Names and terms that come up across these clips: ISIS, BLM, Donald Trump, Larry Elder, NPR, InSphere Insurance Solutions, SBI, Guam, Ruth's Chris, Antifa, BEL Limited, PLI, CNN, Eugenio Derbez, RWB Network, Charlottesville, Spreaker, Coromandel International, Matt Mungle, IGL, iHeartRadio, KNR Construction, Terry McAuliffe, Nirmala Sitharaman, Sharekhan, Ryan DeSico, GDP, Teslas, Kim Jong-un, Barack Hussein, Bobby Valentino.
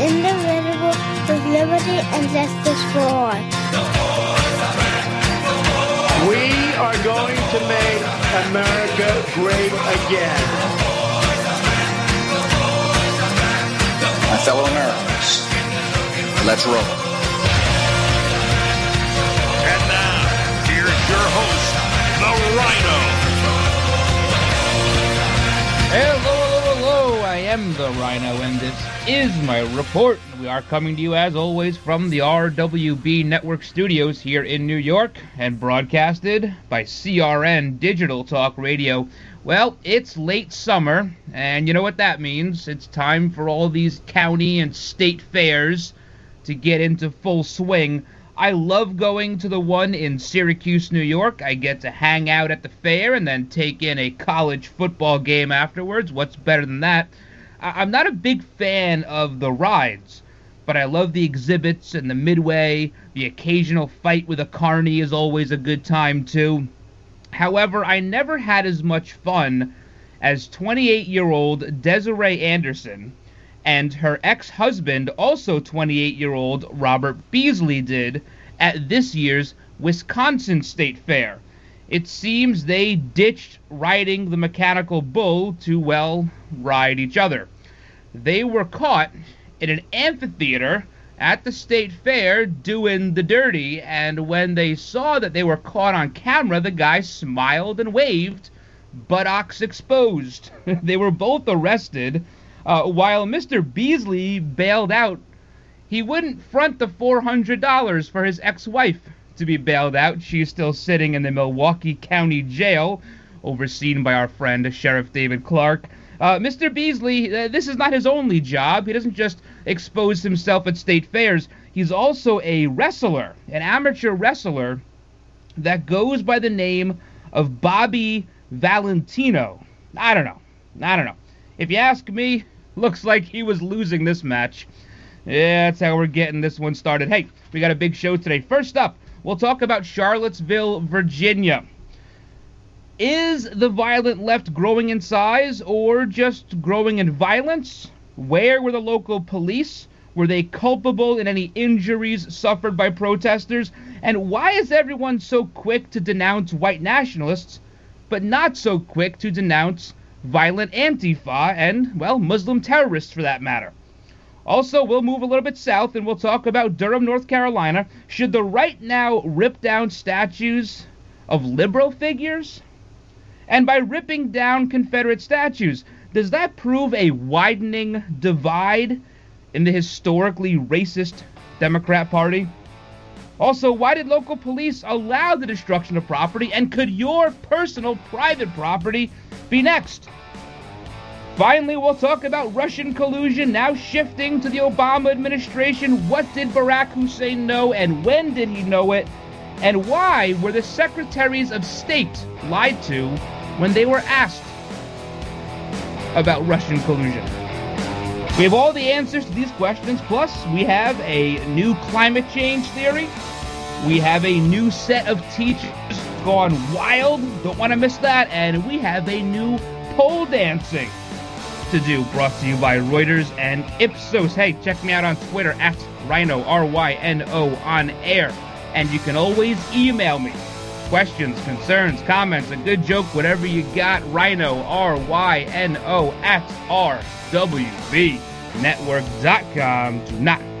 indivisible, with liberty and justice for all. We are going to make America great again. My fellow Americans, let's roll. And now, here's your host, the Rhino. Hello, I am the Rhino, and this is my report. We are coming to you, as always, from the RWB Network studios here in New York and broadcasted by CRN Digital Talk Radio. Well, it's late summer, and you know what that means. It's time for all these county and state fairs to get into full swing. I love going to the one in Syracuse, New York. I get to hang out at the fair and then take in a college football game afterwards. What's better than that? I'm not a big fan of the rides, but I love the exhibits and the midway. The occasional fight with a carny is always a good time, too. However, I never had as much fun as 28-year-old Desiree Anderson and her ex-husband, also 28-year-old Robert Beasley, did at this year's Wisconsin State Fair. It seems they ditched riding the mechanical bull to, well, ride each other. They were caught in an amphitheater at the state fair doing the dirty, and when they saw that they were caught on camera, the guy smiled and waved, buttocks exposed. They were both arrested, while Mr. Beasley bailed out. He wouldn't front the $400 for his ex-wife to be bailed out. She's still sitting in the Milwaukee County Jail, overseen by our friend Sheriff David Clark. Mr. Beasley, this is not his only job. He doesn't just expose himself at state fairs. He's also a wrestler, an amateur wrestler that goes by the name of Bobby Valentino. I don't know. If you ask me, looks like he was losing this match. Yeah, that's how we're getting this one started. Hey, we got a big show today. First up, we'll talk about Charlottesville, Virginia. Is the violent left growing in size or just growing in violence? Where were the local police? Were they culpable in any injuries suffered by protesters? And why is everyone so quick to denounce white nationalists, but not so quick to denounce violent Antifa and, well, Muslim terrorists for that matter? Also, we'll move a little bit south and we'll talk about Durham, North Carolina. Should the right now rip down statues of liberal figures? And by ripping down Confederate statues, does that prove a widening divide in the historically racist Democrat Party? Also, why did local police allow the destruction of property? And could your personal private property be next? Finally, we'll talk about Russian collusion now shifting to the Obama administration. What did Barack Hussein know, and when did he know it? And why were the secretaries of state lied to when they were asked about Russian collusion? We have all the answers to these questions, plus we have a new climate change theory. We have a new set of teachers gone wild. Don't want to miss that. And we have a new pole dancing to do, brought to you by Reuters and Ipsos. Hey, check me out on Twitter at Rhino, R-Y-N-O, on air. And you can always email me questions, concerns, comments, a good joke, whatever you got, Rhino, R-Y-N-O, at RWBnetwork.com. Do not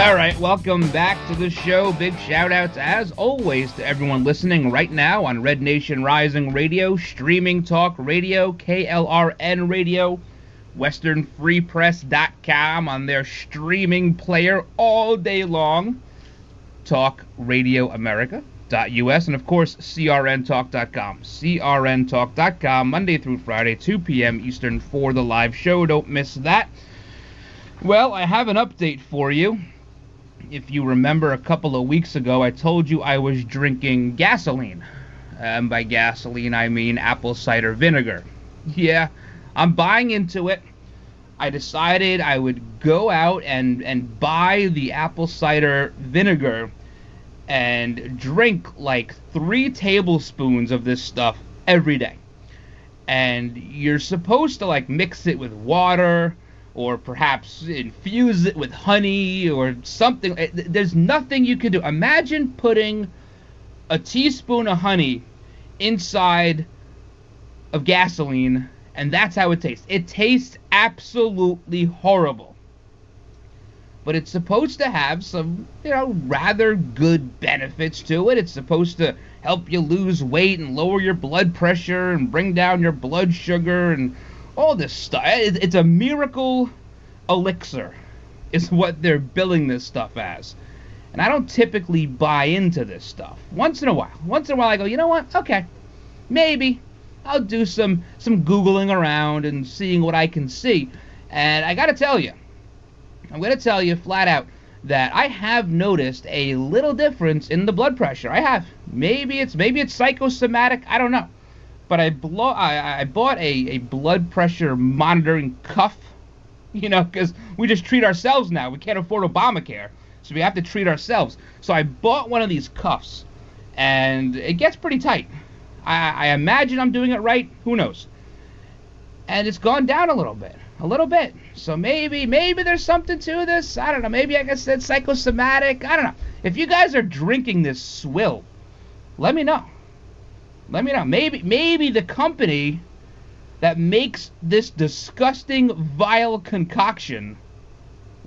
All right, welcome back to the show. Big shout-outs, as always, to everyone listening right now on Red Nation Rising Radio, Streaming Talk Radio, KLRN Radio, WesternFreePress.com on their streaming player all day long, TalkRadioAmerica.us, and, of course, CRNTalk.com. CRNTalk.com, Monday through Friday, 2 p.m. Eastern for the live show. Don't miss that. Well, I have an update for you. If you remember a couple of weeks ago, I told you I was drinking gasoline. And by gasoline, I mean apple cider vinegar. Yeah, I'm buying into it. I decided I would go out and buy the apple cider vinegar and drink like 3 tablespoons of this stuff every day. And you're supposed to like mix it with water, or perhaps infuse it with honey or something. There's nothing you can do. Imagine putting a teaspoon of honey inside of gasoline, and that's how it tastes. It tastes absolutely horrible. But it's supposed to have some, you know, rather good benefits to it. It's supposed to help you lose weight and lower your blood pressure and bring down your blood sugar and all this stuff. It's a miracle elixir is what they're billing this stuff as. And I don't typically buy into this stuff. Once in a while I go, you know what, okay, maybe I'll do some Googling around and seeing what I can see. And I gotta tell you, I'm gonna tell you flat out that I have noticed a little difference in the blood pressure. I have. Maybe it's psychosomatic, I don't know. But I bought a blood pressure monitoring cuff, you know, because we just treat ourselves now. We can't afford Obamacare, so we have to treat ourselves. So I bought one of these cuffs, and it gets pretty tight. I imagine I'm doing it right. Who knows? And it's gone down a little bit. So maybe there's something to this. I don't know. Maybe, like I said, psychosomatic. I don't know. If you guys are drinking this swill, let me know. Maybe the company that makes this disgusting, vile concoction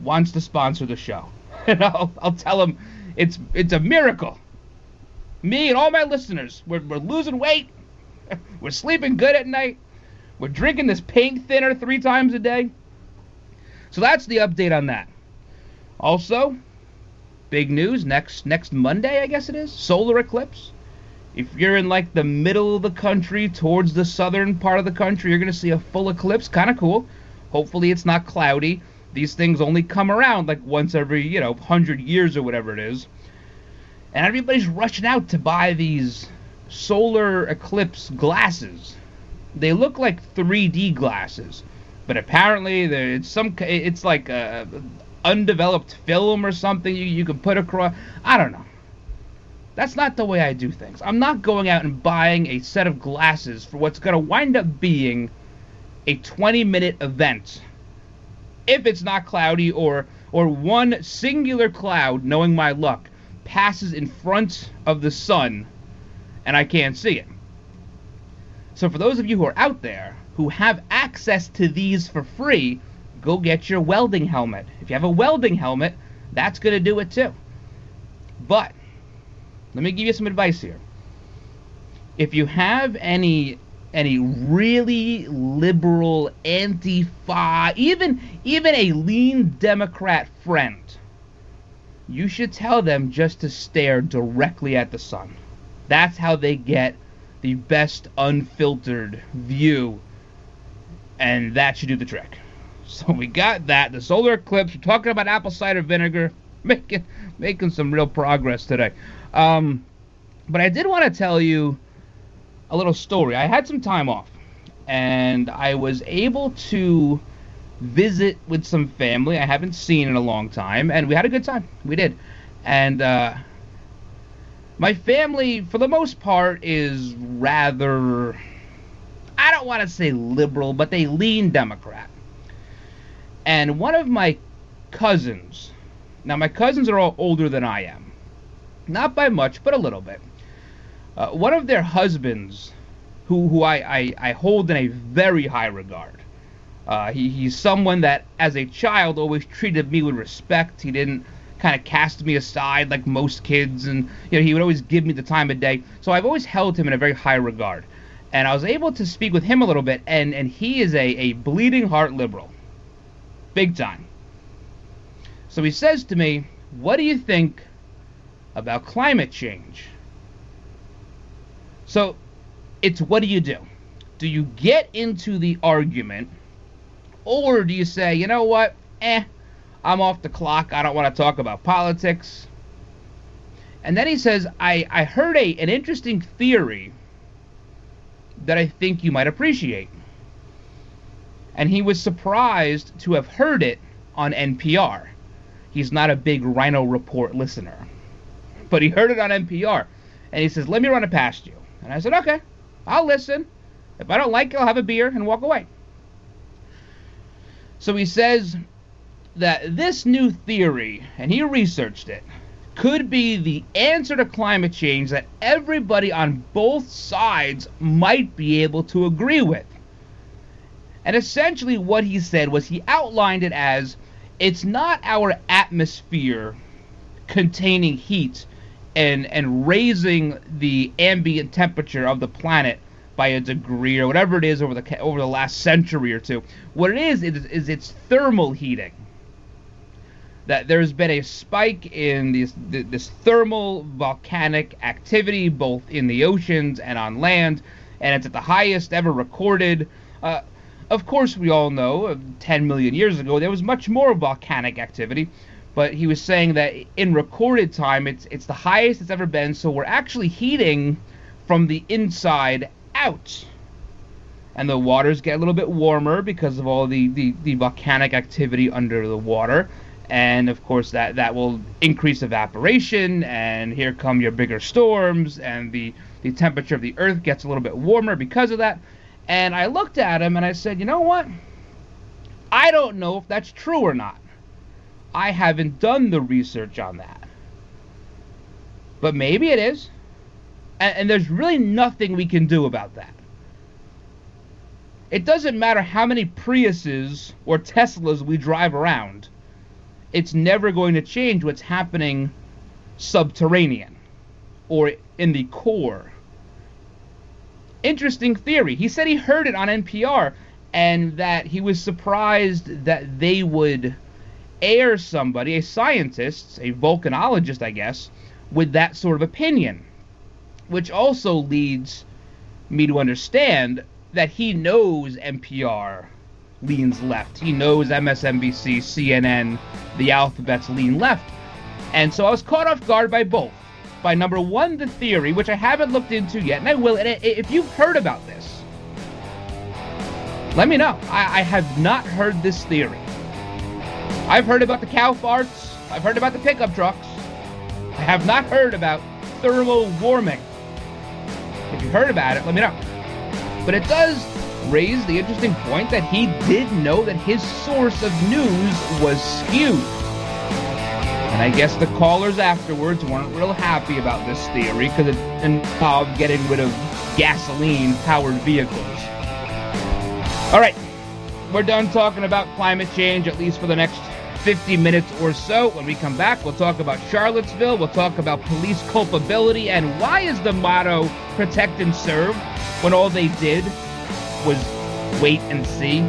wants to sponsor the show. And I'll tell them it's a miracle. Me and all my listeners, we're losing weight. We're sleeping good at night. We're drinking this paint thinner 3 times a day. So that's the update on that. Also, big news next Monday, I guess it is, solar eclipse. If you're in, like, the middle of the country, towards the southern part of the country, you're going to see a full eclipse. Kind of cool. Hopefully it's not cloudy. These things only come around, like, once every, 100 years or whatever it is. And everybody's rushing out to buy these solar eclipse glasses. They look like 3D glasses. But apparently it's like a undeveloped film or something you can put across. I don't know. That's not the way I do things. I'm not going out and buying a set of glasses for what's going to wind up being a 20-minute event if it's not cloudy or one singular cloud, knowing my luck, passes in front of the sun and I can't see it. So for those of you who are out there who have access to these for free, go get your welding helmet. If you have a welding helmet, that's going to do it too. But let me give you some advice here. If you have any really liberal, anti-fa, even a lean Democrat friend, you should tell them just to stare directly at the sun. That's how they get the best unfiltered view, and that should do the trick. So we got that, the solar eclipse, we're talking about apple cider vinegar, making some real progress today. But I did want to tell you a little story. I had some time off. and I was able to visit with some family I haven't seen in a long time, and we had a good time. We did. And my family, for the most part, is rather, I don't want to say liberal, but they lean Democrat. And one of my cousins, now my cousins are all older than I am, not by much, but a little bit. One of their husbands, who I hold in a very high regard, he's someone that, as a child, always treated me with respect. He didn't kind of cast me aside like most kids, and you know, he would always give me the time of day. So I've always held him in a very high regard. And I was able to speak with him a little bit, and he is a bleeding heart liberal. Big time. So he says to me, "What do you think about climate change?" So it's, what do you do? Do you get into the argument, or do you say, you know what, I'm off the clock, I don't want to talk about politics? And then he says, I heard an interesting theory that I think you might appreciate. And he was surprised to have heard it on NPR. He's not a big Rhino Report listener, but he heard it on NPR. And he says, "Let me run it past you." And I said, "Okay, I'll listen. If I don't like it, I'll have a beer and walk away." So he says that this new theory, and he researched it, could be the answer to climate change that everybody on both sides might be able to agree with. And essentially what he said was, he outlined it as, it's not our atmosphere containing heat and raising the ambient temperature of the planet by a degree or whatever it is over the last century or two. What it is it's thermal heating. That there's been a spike in this thermal volcanic activity, both in the oceans and on land, and it's at the highest ever recorded. Of course, we all know 10 million years ago there was much more volcanic activity, but he was saying that in recorded time it's the highest it's ever been, so we're actually heating from the inside out. And the waters get a little bit warmer because of all the volcanic activity under the water. And, of course, that will increase evaporation, and here come your bigger storms, and the temperature of the Earth gets a little bit warmer because of that. And I looked at him, and I said, you know what? I don't know if that's true or not. I haven't done the research on that. But maybe it is. And there's really nothing we can do about that. It doesn't matter how many Priuses or Teslas we drive around. It's never going to change what's happening subterranean or in the core. Interesting theory. He said he heard it on NPR, and that he was surprised that they would air somebody, a scientist, a volcanologist, I guess, with that sort of opinion, which also leads me to understand that he knows NPR leans left. He knows MSNBC, CNN, the alphabets lean left. And so I was caught off guard by both. By number one, the theory, which I haven't looked into yet, and I will. And if you've heard about this, let me know. I have not heard this theory. I've heard about the cow farts. I've heard about the pickup trucks. I have not heard about thermal warming. If you've heard about it, let me know. But it does raised the interesting point that he did know that his source of news was skewed. And I guess the callers afterwards weren't real happy about this theory because it involved getting rid of gasoline-powered vehicles. All right, we're done talking about climate change, at least for the next 50 minutes or so. When we come back, we'll talk about Charlottesville, we'll talk about police culpability, and why is the motto protect and serve when all they did was wait and see?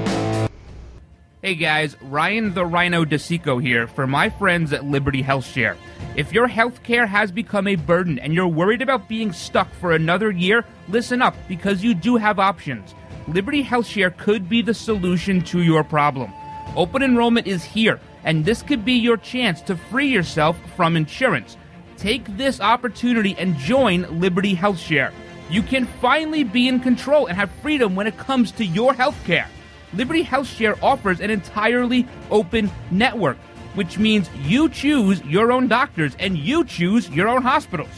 Hey guys, Ryan the Rhino DeSico here for my friends at Liberty HealthShare. If your healthcare has become a burden and you're worried about being stuck for another year, listen up, because you do have options. Liberty HealthShare could be the solution to your problem. Open enrollment is here, and this could be your chance to free yourself from insurance. Take this opportunity and join Liberty HealthShare. You can finally be in control and have freedom when it comes to your health care. Liberty HealthShare offers an entirely open network, which means you choose your own doctors and you choose your own hospitals.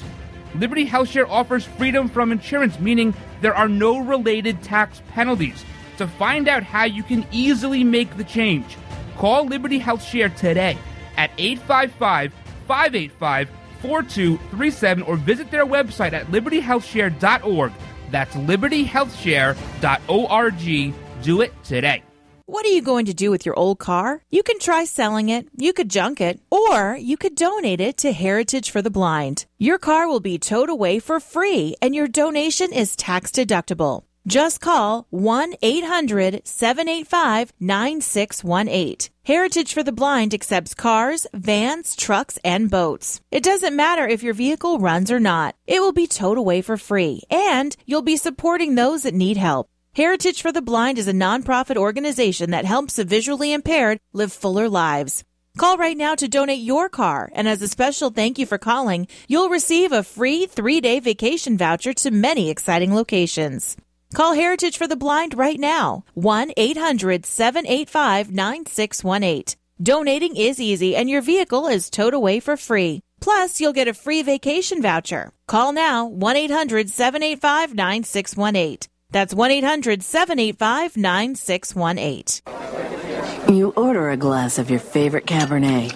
Liberty HealthShare offers freedom from insurance, meaning there are no related tax penalties. To find out how you can easily make the change, call Liberty HealthShare today at 855-585-4237 or visit their website at libertyhealthshare.org. That's libertyhealthshare.org. Do it today. What are you going to do with your old car? You can try selling it, you could junk it, or you could donate it to Heritage for the Blind. Your car will be towed away for free, and your donation is tax deductible. Just call 1-800-785-9618. Heritage for the Blind accepts cars, vans, trucks, and boats. It doesn't matter if your vehicle runs or not. It will be towed away for free, and you'll be supporting those that need help. Heritage for the Blind is a nonprofit organization that helps the visually impaired live fuller lives. Call right now to donate your car, and as a special thank you for calling, you'll receive a free 3-day vacation voucher to many exciting locations. Call Heritage for the Blind right now, 1-800-785-9618. Donating is easy, and your vehicle is towed away for free. Plus, you'll get a free vacation voucher. Call now, 1-800-785-9618. That's 1-800-785-9618. You order a glass of your favorite Cabernet,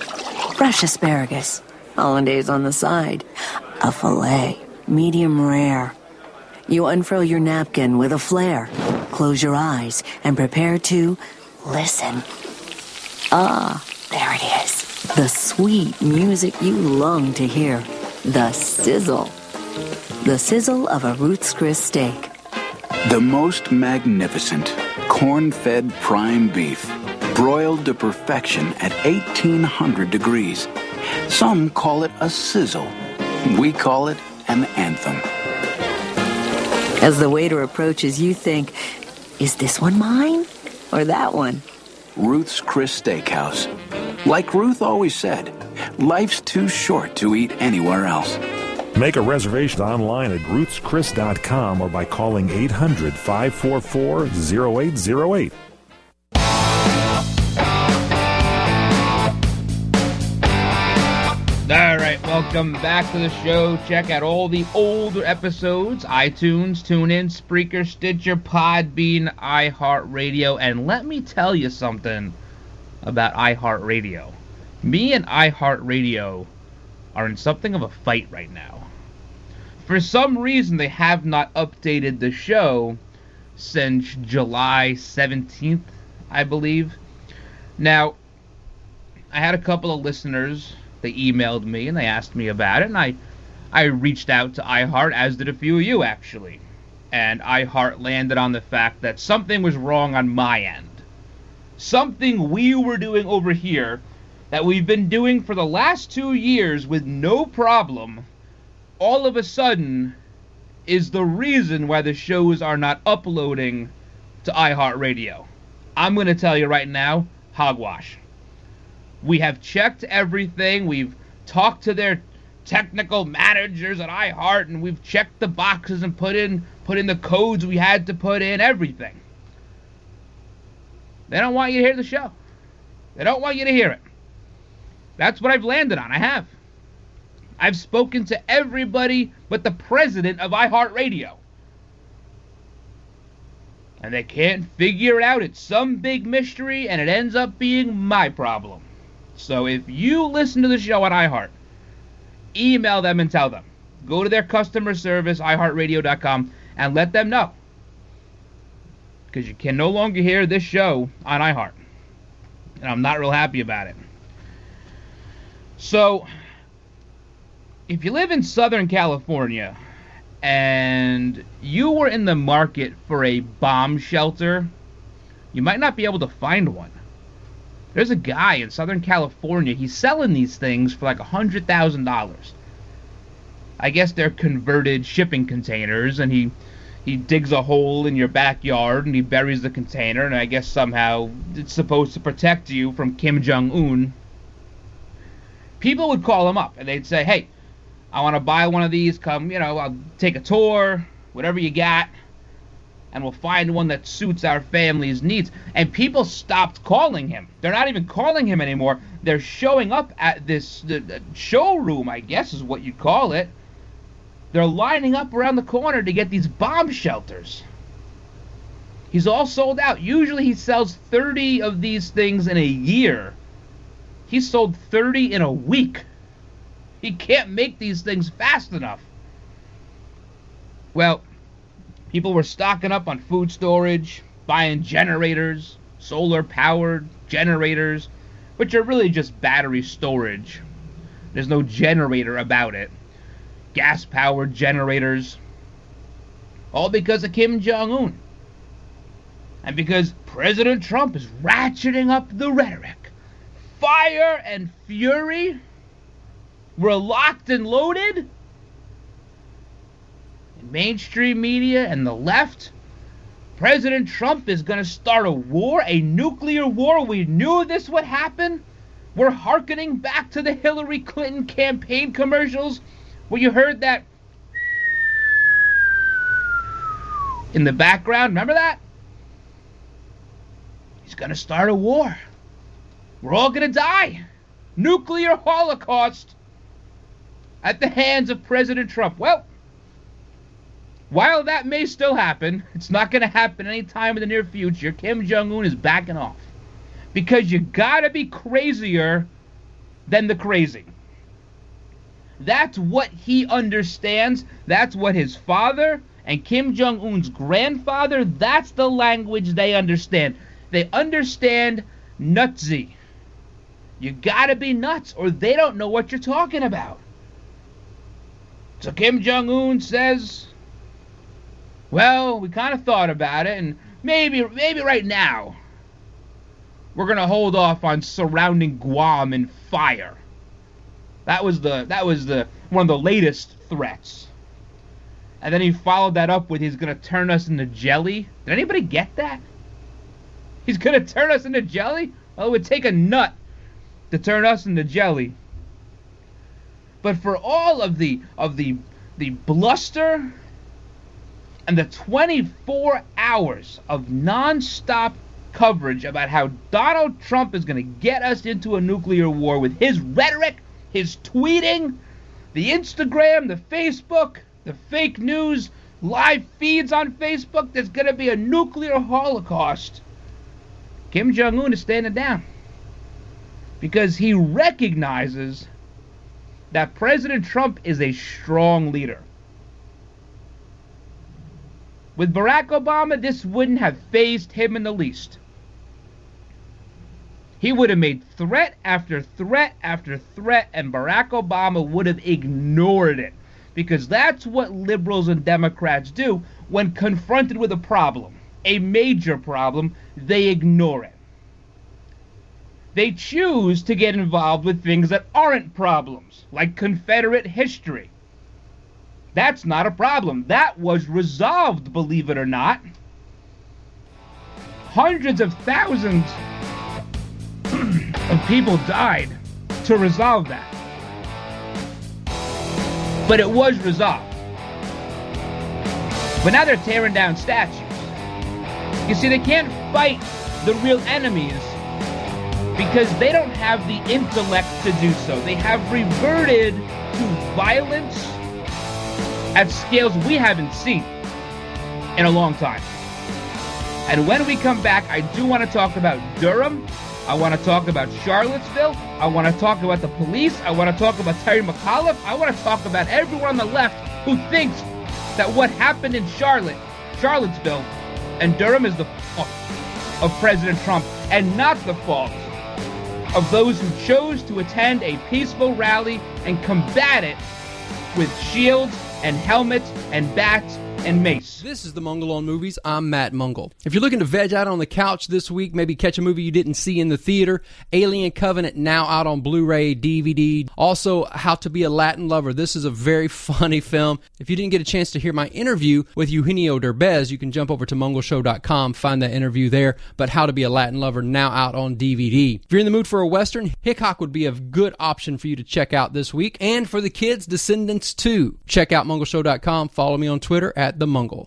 fresh asparagus, hollandaise on the side, a filet, medium rare. You unfurl your napkin with a flare, close your eyes, and prepare to listen. Ah, there it is. The sweet music you long to hear. The sizzle. The sizzle of a Ruth's Chris steak. The most magnificent corn-fed prime beef, broiled to perfection at 1,800 degrees. Some call it a sizzle. We call it an anthem. As the waiter approaches, you think, is this one mine or that one? Ruth's Chris Steakhouse. Like Ruth always said, life's too short to eat anywhere else. Make a reservation online at RuthsChris.com or by calling 800-544-0808. All right, welcome back to the show. Check out all the older episodes, iTunes, TuneIn, Spreaker, Stitcher, Podbean, iHeartRadio. And let me tell you something about iHeartRadio. Me and iHeartRadio are in something of a fight right now. For some reason, they have not updated the show since July 17th, I believe. Now, I had a couple of listeners. They emailed me and they asked me about it, and I reached out to iHeart, as did a few of you, actually. And iHeart landed on the fact that something was wrong on my end. Something we were doing over here that we've been doing for the last 2 years with no problem, all of a sudden, is the reason why the shows are not uploading to iHeartRadio. I'm going to tell you right now, hogwash. We have checked everything. We've talked to their technical managers at iHeart, and we've checked the boxes and put in the codes we had to put in, everything. They don't want you to hear the show. They don't want you to hear it. That's what I've landed on. I have. I've spoken to everybody but the president of iHeartRadio. And they can't figure it out. It's some big mystery, and it ends up being my problem. So if you listen to the show on iHeart, email them and tell them. Go to their customer service, iHeartRadio.com, and let them know. Because you can no longer hear this show on iHeart. And I'm not real happy about it. So, if you live in Southern California and you were in the market for a bomb shelter, you might not be able to find one. There's a guy in Southern California, he's selling these things for like $100,000. I guess they're converted shipping containers, and he digs a hole in your backyard and he buries the container, and I guess somehow it's supposed to protect you from Kim Jong-un. People would call him up, and they'd say, hey, I want to buy one of these. Come, I'll take a tour. whatever you got, and we'll find one that suits our family's needs. And people stopped calling him. They're not even calling him anymore. They're showing up at this showroom, I guess is what you'd call it. They're lining up around the corner to get these bomb shelters. He's all sold out. Usually he sells 30 of these things in a year. He sold 30 in a week. He can't make these things fast enough. Well, people were stocking up on food storage, buying generators, solar-powered generators, which are really just battery storage. There's no generator about it. Gas-powered generators. All because of Kim Jong-un. And because President Trump is ratcheting up the rhetoric. Fire and fury. We're locked and loaded. Mainstream media and the left, President Trump is going to start a war, a nuclear war. We knew this would happen. We're hearkening back to the Hillary Clinton campaign commercials where you heard that in the background. Remember that? He's going to start a war. We're all going to die. Nuclear holocaust at the hands of President Trump. Well, while that may still happen, it's not going to happen anytime in the near future. Kim Jong-un is backing off. Because you got to be crazier than the crazy. That's what he understands. That's what his father and Kim Jong-un's grandfather, that's the language they understand. They understand nutsy. You got to be nuts or they don't know what you're talking about. So Kim Jong-un says, well, we kind of thought about it, and maybe right now, we're gonna hold off on surrounding Guam in fire. That was the one of the latest threats. And then he followed that up with he's gonna turn us into jelly. Did anybody get that? He's gonna turn us into jelly? Well, it would take a nut to turn us into jelly. But for all of the bluster. And the 24 hours of non-stop coverage about how Donald Trump is going to get us into a nuclear war with his rhetoric, his tweeting, the Instagram, the Facebook, the fake news, live feeds on Facebook. There's going to be a nuclear holocaust. Kim Jong-un is standing down because he recognizes that President Trump is a strong leader. With Barack Obama, this wouldn't have fazed him in the least. He would have made threat after threat after threat, and Barack Obama would have ignored it. Because that's what liberals and Democrats do when confronted with a problem, a major problem, they ignore it. They choose to get involved with things that aren't problems, like Confederate history. That's not a problem. That was resolved, believe it or not. Hundreds of thousands of people died to resolve that. But it was resolved. But now they're tearing down statues. You see, they can't fight the real enemies because they don't have the intellect to do so. They have reverted to violence at scales we haven't seen in a long time. And when we come back, I do want to talk about Durham. I want to talk about Charlottesville. I want to talk about the police. I want to talk about Terry McAuliffe. I want to talk about everyone on the left who thinks that what happened in Charlottesville, and Durham is the fault of President Trump and not the fault of those who chose to attend a peaceful rally and combat it with shields and helmets and bats and mace. This is the Mungle on Movies. I'm Matt Mungle. If you're looking to veg out on the couch this week, maybe catch a movie you didn't see in the theater, Alien Covenant now out on Blu-ray, DVD. Also, How to Be a Latin Lover. This is a very funny film. If you didn't get a chance to hear my interview with Eugenio Derbez, you can jump over to mungleshow.com, find that interview there. But How to Be a Latin Lover now out on DVD. If you're in the mood for a Western, Hickok would be a good option for you to check out this week. And for the kids, Descendants 2. Check out mungleshow.com. Follow me on Twitter at at the Mungle.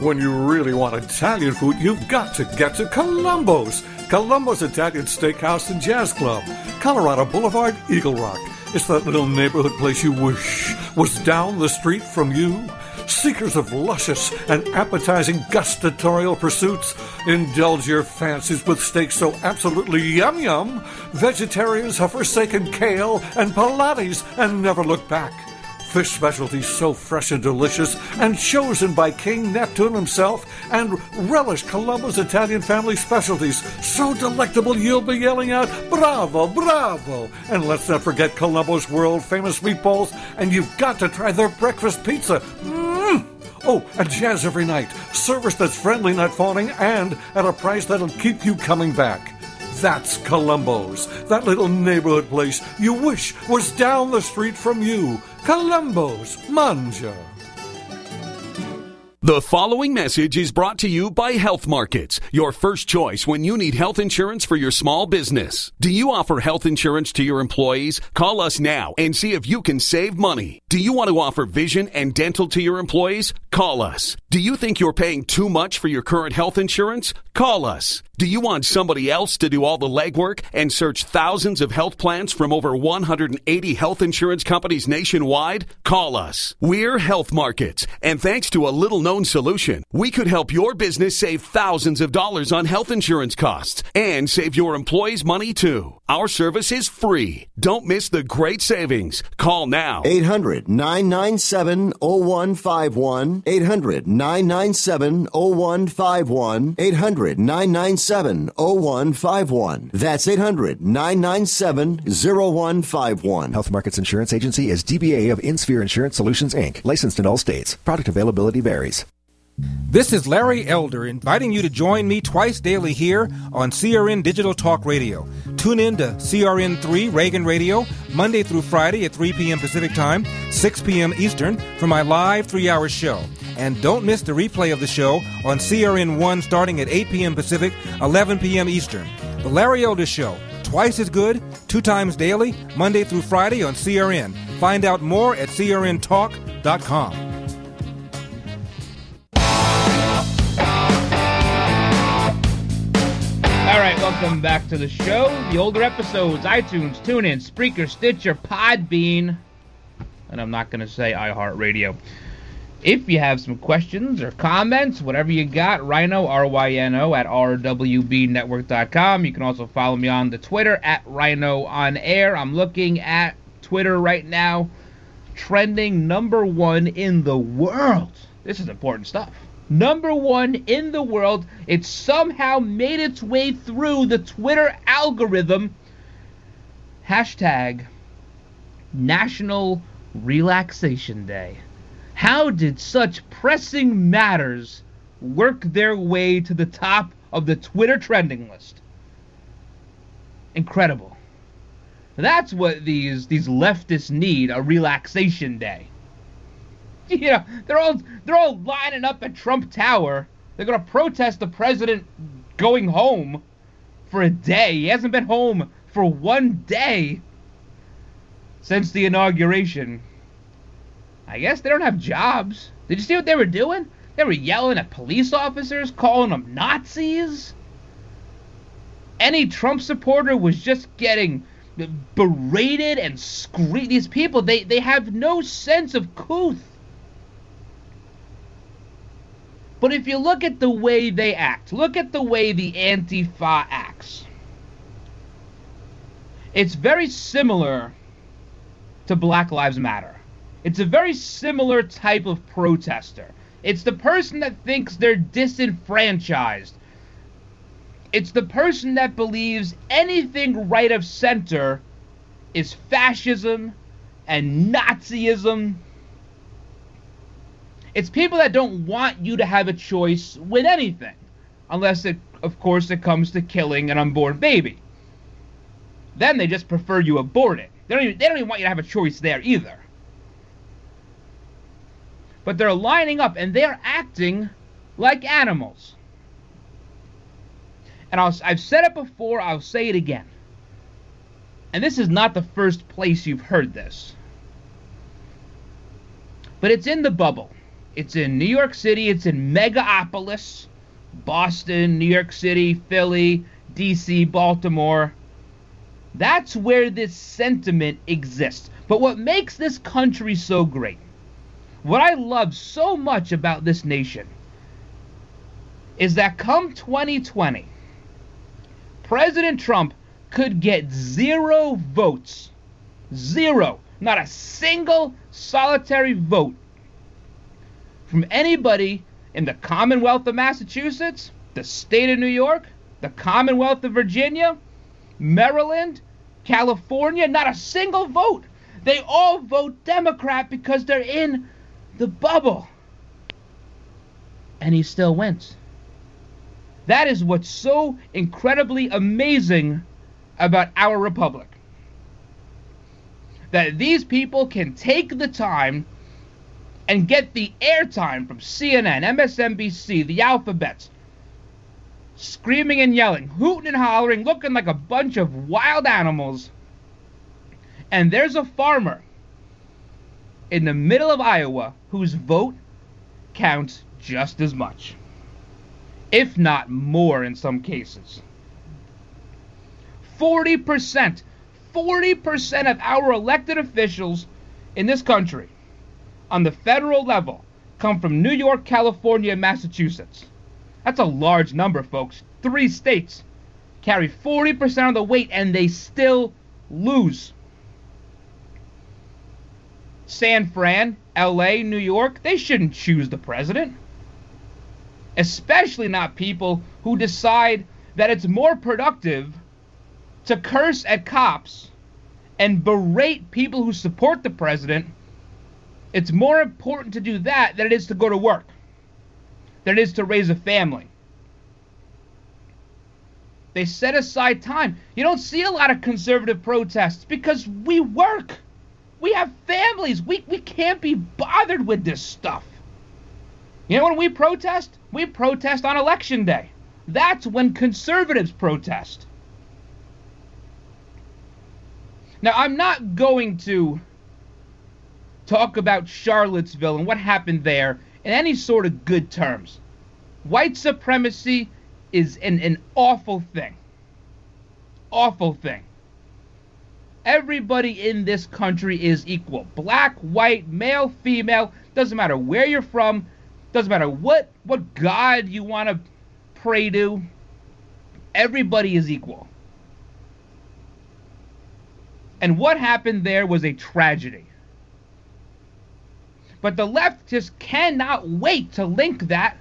When you really want Italian food, you've got to get to Columbo's. Columbo's Italian Steakhouse and Jazz Club, Colorado Boulevard, Eagle Rock. It's that little neighborhood place you wish was down the street from you. Seekers of luscious and appetizing gustatorial pursuits, indulge your fancies with steaks so absolutely yum-yum. Vegetarians have forsaken kale and Pilates and never look back. Fish specialties so fresh and delicious and chosen by King Neptune himself, and relish Columbo's Italian family specialties so delectable you'll be yelling out, bravo, bravo! And let's not forget Columbo's world-famous meatballs, and you've got to try their breakfast pizza. Mm! Oh, and jazz every night, service that's friendly, not fawning, and at a price that'll keep you coming back. That's Columbo's, that little neighborhood place you wish was down the street from you. Columbo's, mangia. The following message is brought to you by Health Markets, your first choice when you need health insurance for your small business. Do you offer health insurance to your employees? Call us now and see if you can save money. Do you want to offer vision and dental to your employees? Call us. Do you think you're paying too much for your current health insurance? Call us. Do you want somebody else to do all the legwork and search thousands of health plans from over 180 health insurance companies nationwide? Call us. We're Health Markets, and thanks to a little-known solution, we could help your business save thousands of dollars on health insurance costs and save your employees money, too. Our service is free. Don't miss the great savings. Call now. 800-997-0151. 800-997-0151. 800-997-0151. 800-997-0151. That's 800-997-0151. Health Markets Insurance Agency is DBA of InSphere Insurance Solutions, Inc., licensed in all states. Product availability varies. This is Larry Elder inviting you to join me twice daily here on CRN Digital Talk Radio. Tune in to CRN3 Reagan Radio Monday through Friday at 3 p.m. Pacific Time, 6 p.m. Eastern for my live three-hour show. And don't miss the replay of the show on CRN1 starting at 8 p.m. Pacific, 11 p.m. Eastern. The Larry Elder Show, twice as good, two times daily, Monday through Friday on CRN. Find out more at crntalk.com. All right, welcome back to the show. The older episodes, iTunes, TuneIn, Spreaker, Stitcher, Podbean, and I'm not going to say iHeartRadio. If you have some questions or comments, whatever you got, Rhino, R-Y-N-O, at RWBnetwork.com. You can also follow me on the Twitter, at Rhino on Air. I'm looking at Twitter right now, trending #1 in the world. This is important stuff. #1 in the world. It somehow made its way through the Twitter algorithm. Hashtag National Relaxation Day. How did such pressing matters work their way to the top of the Twitter trending list? Incredible. That's what these leftists need, a relaxation day. You know, they're all lining up at Trump Tower. They're going to protest the president going home for a day. He hasn't been home for one day since the inauguration. I guess they don't have jobs. Did you see what they were doing? They were yelling at police officers, calling them Nazis. Any Trump supporter was just getting berated and screamed. These people, they have no sense of couth. But if you look at the way they act, look at the way the Antifa acts, it's very similar to Black Lives Matter. It's a very similar type of protester. It's the person that thinks they're disenfranchised. It's the person that believes anything right of center is fascism and Nazism. It's people that don't want you to have a choice with anything, unless, it comes to killing an unborn baby. Then they just prefer you abort it. They don't even want you to have a choice there either. But they're lining up and they're acting like animals. And I've said it before, I'll say it again. And this is not the first place you've heard this. But it's in the bubble. It's in New York City, it's in Megapolis, Boston, New York City, Philly, D.C., Baltimore. That's where this sentiment exists. But what makes this country so great, what I love so much about this nation, is that come 2020, President Trump could get 0 votes. 0. Not a single solitary vote from anybody in the Commonwealth of Massachusetts, the state of New York, the Commonwealth of Virginia, Maryland, California. Not a single vote. They all vote Democrat because they're in the bubble. And he still wins. That is what's so incredibly amazing about our republic. That these people can take the time and get the airtime from CNN, MSNBC, the alphabets, screaming and yelling, hooting and hollering, looking like a bunch of wild animals. And there's a farmer in the middle of Iowa whose vote counts just as much, if not more in some cases. 40% of our elected officials in this country on the federal level come from New York, California, and Massachusetts. That's a large number, folks. 3 states carry 40% of the weight, and they still lose. San Fran, LA, New York, they shouldn't choose the president. Especially not people who decide that it's more productive to curse at cops and berate people who support the president. It's more important to do that than it is to go to work, than it is to raise a family. They set aside time. You don't see a lot of conservative protests because we work. We have families. We can't be bothered with this stuff. You know when we protest? We protest on Election Day. That's when conservatives protest. Now, I'm not going to talk about Charlottesville and what happened there in any sort of good terms. White supremacy is an awful thing. Awful thing. Everybody in this country is equal. Black, white, male, female. Doesn't matter where you're from. Doesn't matter what God you want to pray to. Everybody is equal. And what happened there was a tragedy. But the left just cannot wait to link that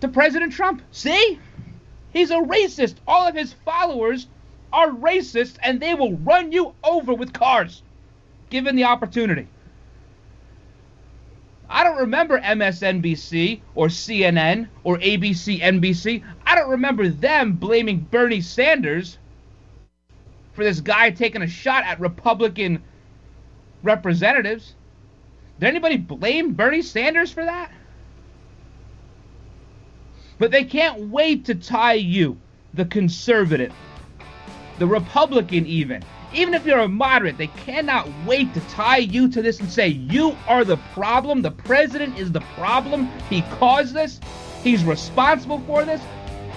to President Trump. See? He's a racist. All of his followers are racist, and they will run you over with cars, given the opportunity. I don't remember MSNBC or CNN or ABC, NBC. I don't remember them blaming Bernie Sanders for this guy taking a shot at Republican representatives. Did anybody blame Bernie Sanders for that? But they can't wait to tie you, the conservative, the Republican even if you're a moderate, they cannot wait to tie you to this and say, you are the problem, the president is the problem, he caused this, he's responsible for this,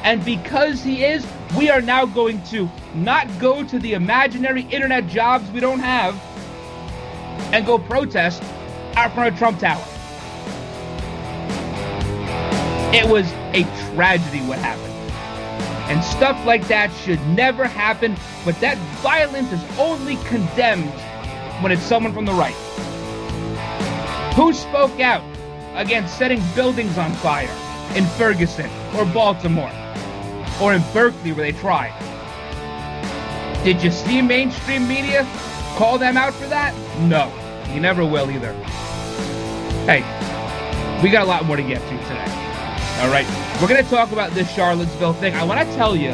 and because he is, we are now going to not go to the imaginary internet jobs we don't have and go protest out front of Trump Tower. It was a tragedy what happened. And stuff like that should never happen, but that violence is only condemned when it's someone from the right. Who spoke out against setting buildings on fire in Ferguson or Baltimore or in Berkeley where they tried? Did you see mainstream media call them out for that? No, you never will either. Hey, we got a lot more to get to today. All right, we're going to talk about this Charlottesville thing. I want to tell you.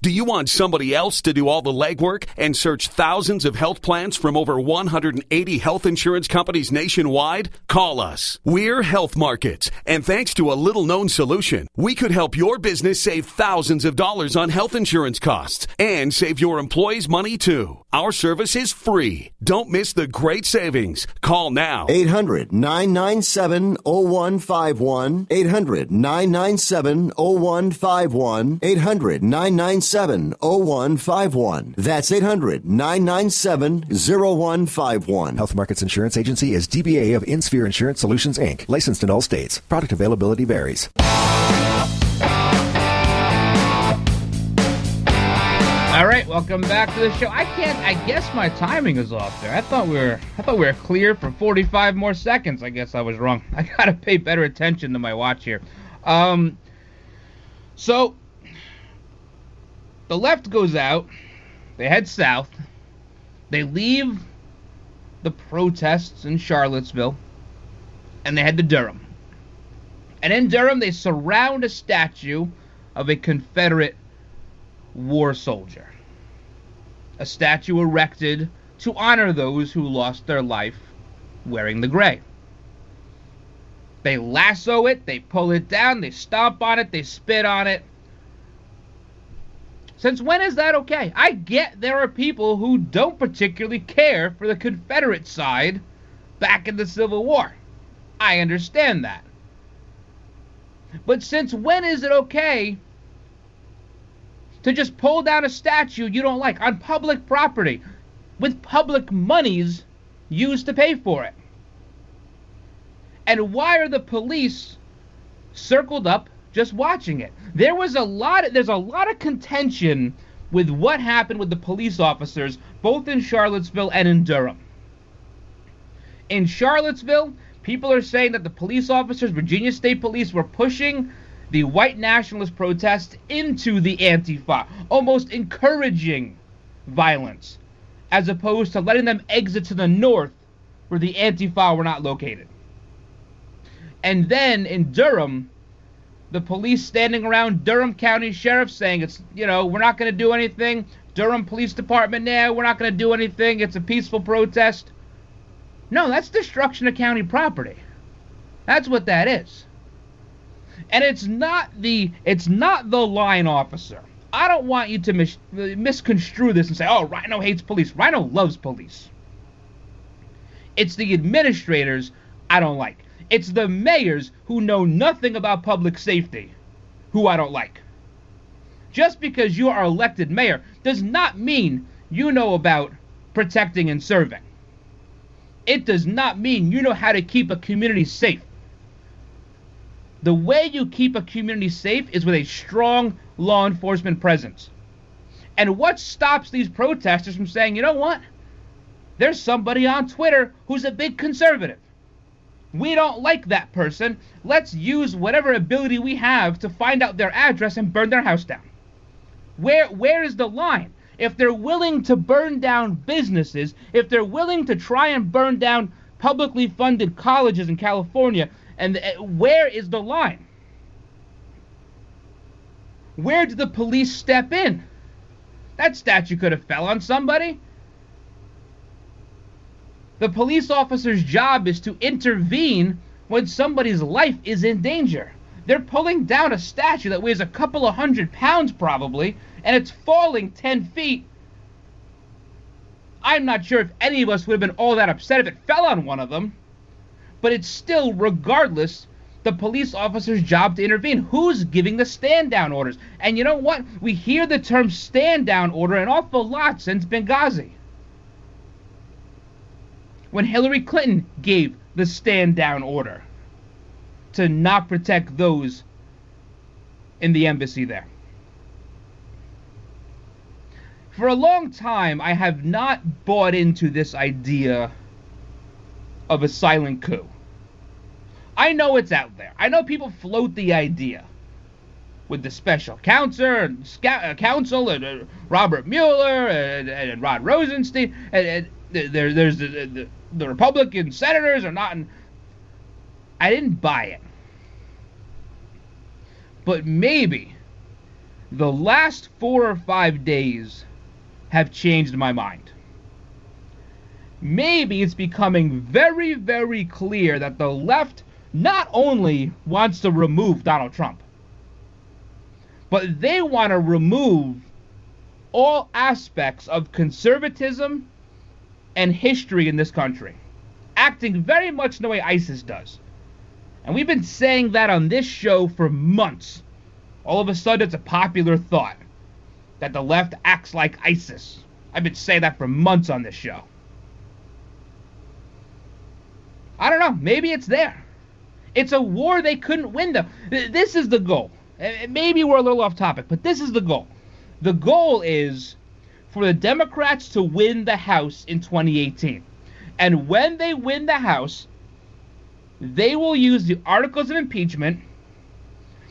Do you want somebody else to do all the legwork and search thousands of health plans from over 180 health insurance companies nationwide? Call us. We're Health Markets, and thanks to a little-known solution, we could help your business save thousands of dollars on health insurance costs and save your employees money, too. Our service is free. Don't miss the great savings. Call now. 800-997-0151. 800-997-0151. 800-997-0151. 70151. That's 800-997-0151. Health Markets Insurance Agency is DBA of InSphere Insurance Solutions, Inc., licensed in all states. Product availability varies. All right, welcome back to the show. I guess my timing is off there. I thought we were clear for 45 more seconds. I guess I was wrong. I got to pay better attention to my watch here. So the left goes out, they head south, they leave the protests in Charlottesville, and they head to Durham. And in Durham, they surround a statue of a Confederate war soldier, a statue erected to honor those who lost their life wearing the gray. They lasso it, they pull it down, they stomp on it, they spit on it. Since when is that okay? I get there are people who don't particularly care for the Confederate side back in the Civil War. I understand that. But since when is it okay to just pull down a statue you don't like on public property with public monies used to pay for it? And why are the police circled up just watching it? There's a lot of contention with what happened with the police officers, both in Charlottesville and in Durham. In Charlottesville, people are saying that the police officers, Virginia State Police, were pushing the white nationalist protests into the Antifa, almost encouraging violence, as opposed to letting them exit to the north where the Antifa were not located. And then in Durham, the police standing around Durham County Sheriff saying, it's, you know, we're not going to do anything. Durham Police Department, nah, we're not going to do anything. It's a peaceful protest. No, that's destruction of county property. That's what that is. And it's not the line officer. I don't want you to misconstrue this and say, oh, Rhino hates police. Rhino loves police. It's the administrators I don't like. It's the mayors who know nothing about public safety who I don't like. Just because you are elected mayor does not mean you know about protecting and serving. it does not mean you know how to keep a community safe. The way you keep a community safe is with a strong law enforcement presence. And what stops these protesters from saying, you know what? There's somebody on Twitter who's a big conservative. We don't like that person. Let's use whatever ability we have to find out their address and burn their house down. Where is the line? If they're willing to burn down businesses, if they're willing to try and burn down publicly funded colleges in California, and where is the line? Where did the police step in? That statue could have fell on somebody. The police officer's job is to intervene when somebody's life is in danger. They're pulling down a statue that weighs a couple of 100 pounds probably, and it's falling 10 feet. I'm not sure if any of us would have been all that upset if it fell on one of them, but it's still, regardless, the police officer's job to intervene. Who's giving the stand-down orders? And you know what? We hear the term stand-down order an awful lot since Benghazi, when Hillary Clinton gave the stand-down order to not protect those in the embassy there. For a long time, I have not bought into this idea of a silent coup. I know it's out there. I know people float the idea with the special counsel and Robert Mueller and Rod Rosenstein. There's the Republican senators are not. I didn't buy it. But maybe the last 4 or 5 days have changed my mind. Maybe it's becoming very, very clear that the left not only wants to remove Donald Trump, but they want to remove all aspects of conservatism and history in this country, acting very much the way ISIS does. And we've been saying that on this show for months. All of a sudden, it's a popular thought that the left acts like ISIS. I've been saying that for months on this show. I don't know. Maybe it's there. It's a war they couldn't win, though. This is the goal. Maybe we're a little off topic, but this is the goal. The goal is for the Democrats to win the House in 2018. And when they win the House, they will use the articles of impeachment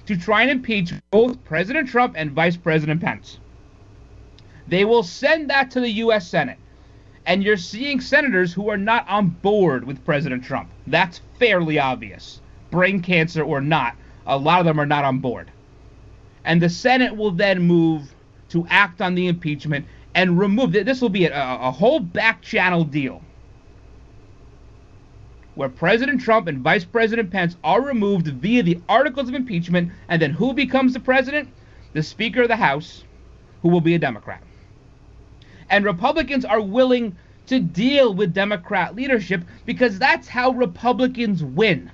to try and impeach both President Trump and Vice President Pence. They will send that to the U.S. Senate. And you're seeing senators who are not on board with President Trump. That's fairly obvious. Brain cancer or not, a lot of them are not on board. And the Senate will then move to act on the impeachment and remove it. This will be a whole back channel deal where President Trump and Vice President Pence are removed via the articles of impeachment, and then who becomes the president? The Speaker of the House, who will be a Democrat. And Republicans are willing to deal with Democrat leadership because that's how Republicans win.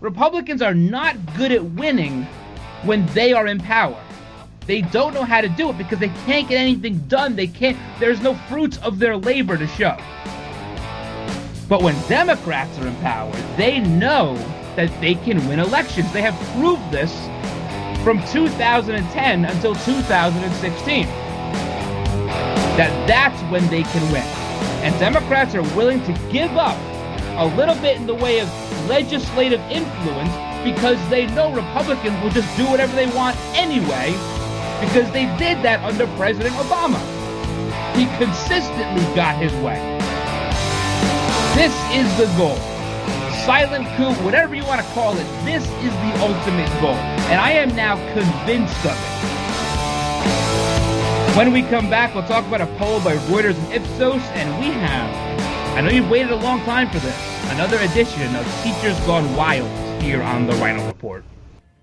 Republicans are not good at winning when they are in power. They don't know how to do it because they can't get anything done. There's no fruits of their labor to show. But when Democrats are in power, they know that they can win elections. They have proved this from 2010 until 2016. That's when they can win. And Democrats are willing to give up a little bit in the way of legislative influence because they know Republicans will just do whatever they want anyway, because they did that under President Obama. He consistently got his way. This is the goal. Silent coup, whatever you want to call it, this is the ultimate goal. And I am now convinced of it. When we come back, we'll talk about a poll by Reuters and Ipsos, and we have, I know you've waited a long time for this, another edition of Teachers Gone Wild here on The Rhino Report.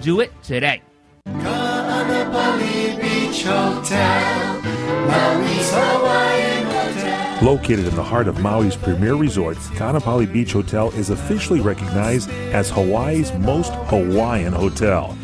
Do it today. Located in the heart of Maui's premier resort, Kaanapali Beach Hotel is officially recognized as Hawaii's most Hawaiian hotel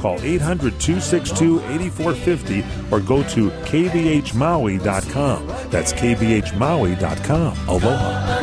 Call 800-262-8450 or go to kbhmaui.com. That's kbhmaui.com. Aloha.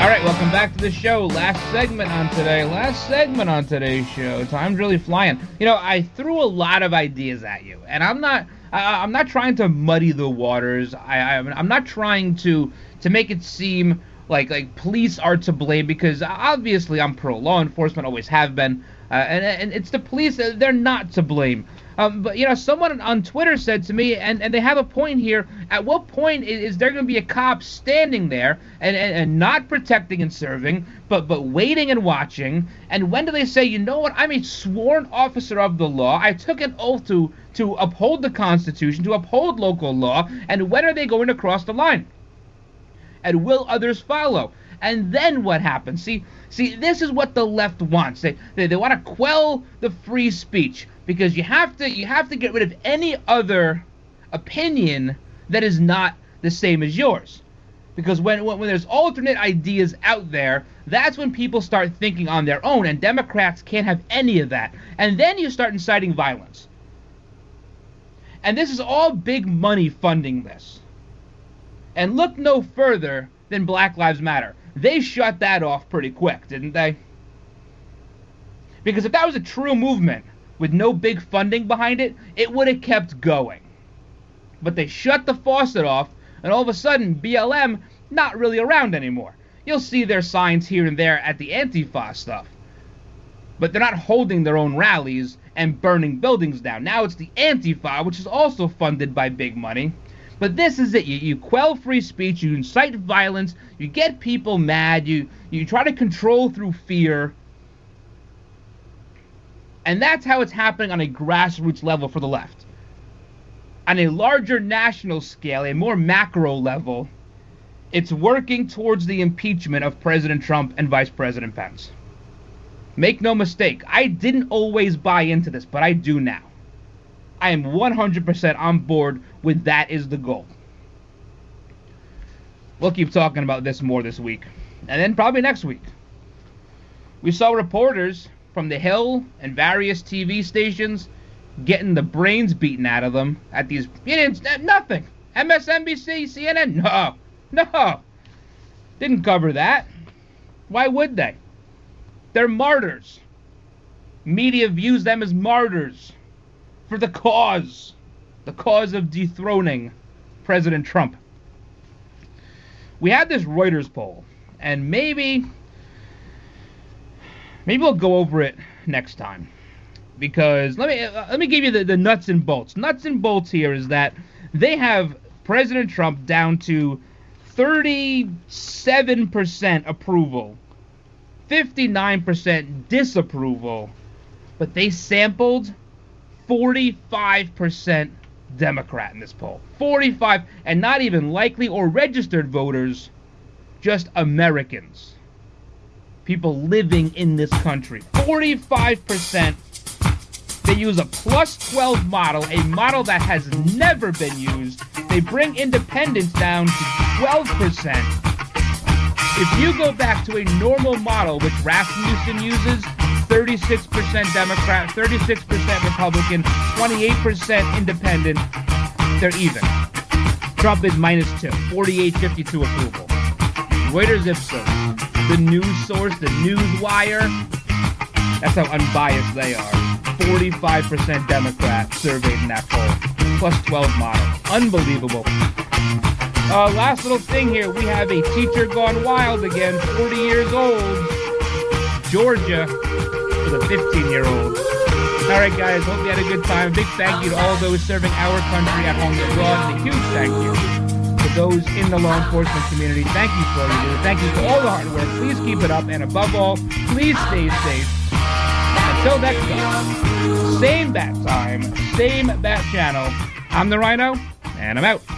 All right, welcome back to the show. Last segment on today's show. Time's really flying. You know, I threw a lot of ideas at you, and I'm not trying to muddy the waters. I'm not trying to make it seem like police are to blame, because obviously I'm pro law enforcement, always have been, and it's the police. They're not to blame. But, you know, someone on Twitter said to me, and they have a point here, at what point is there going to be a cop standing there and not protecting and serving, but waiting and watching? And when do they say, you know what, I'm a sworn officer of the law. I took an oath to uphold the Constitution, to uphold local law. And when are they going to cross the line? And will others follow? And then what happens? See, this is what the left wants. They want to quell the free speech, because you have to get rid of any other opinion that is not the same as yours. Because when there's alternate ideas out there, that's when people start thinking on their own, and Democrats can't have any of that. And then you start inciting violence. And this is all big money funding this. And look no further than Black Lives Matter. They shut that off pretty quick, didn't they? Because if that was a true movement with no big funding behind it, it would have kept going. But they shut the faucet off, and all of a sudden, BLM not really around anymore. You'll see their signs here and there at the Antifa stuff. But they're not holding their own rallies and burning buildings down. Now it's the Antifa, which is also funded by big money. But this is it. You quell free speech, you incite violence, you get people mad, you try to control through fear. And that's how it's happening on a grassroots level for the left. On a larger national scale, a more macro level, it's working towards the impeachment of President Trump and Vice President Pence. Make no mistake, I didn't always buy into this, but I do now. I am 100% on board with that is the goal. We'll keep talking about this more this week. And then probably next week. We saw reporters from The Hill and various TV stations getting the brains beaten out of them at these... It's nothing. MSNBC, CNN, no. Didn't cover that. Why would they? They're martyrs. Media views them as martyrs for the cause of dethroning President Trump. We had this Reuters poll, and maybe we'll go over it next time, because let me give you the nuts and bolts. Nuts and bolts here is that they have President Trump down to 37% approval, 59% disapproval, but they sampled 45% Democrat in this poll. 45, and not even likely or registered voters, just Americans, people living in this country. 45%. They use a plus 12 model, a model that has never been used. They bring independents down to 12%. If you go back to a normal model, which Rasmussen uses, 36% Democrat, 36% Republican, 28% Independent, they're even. Trump is -2, 48-52 approval. Reuters Ipsos, the news source, the news wire, that's how unbiased they are. 45% Democrat surveyed in that poll, plus 12 model. Unbelievable. Last little thing here, we have a teacher gone wild again, 40 years old, Georgia. The 15-year-old. All right, guys, hope you had a good time. Big thank you to all those serving our country at home and abroad. And a huge thank you to those in the law enforcement community. Thank you for all you do. Thank you for all the hard work. Please keep it up. And above all, please stay safe. Until next time, same bat time, same bat channel. I'm the Rhino, and I'm out.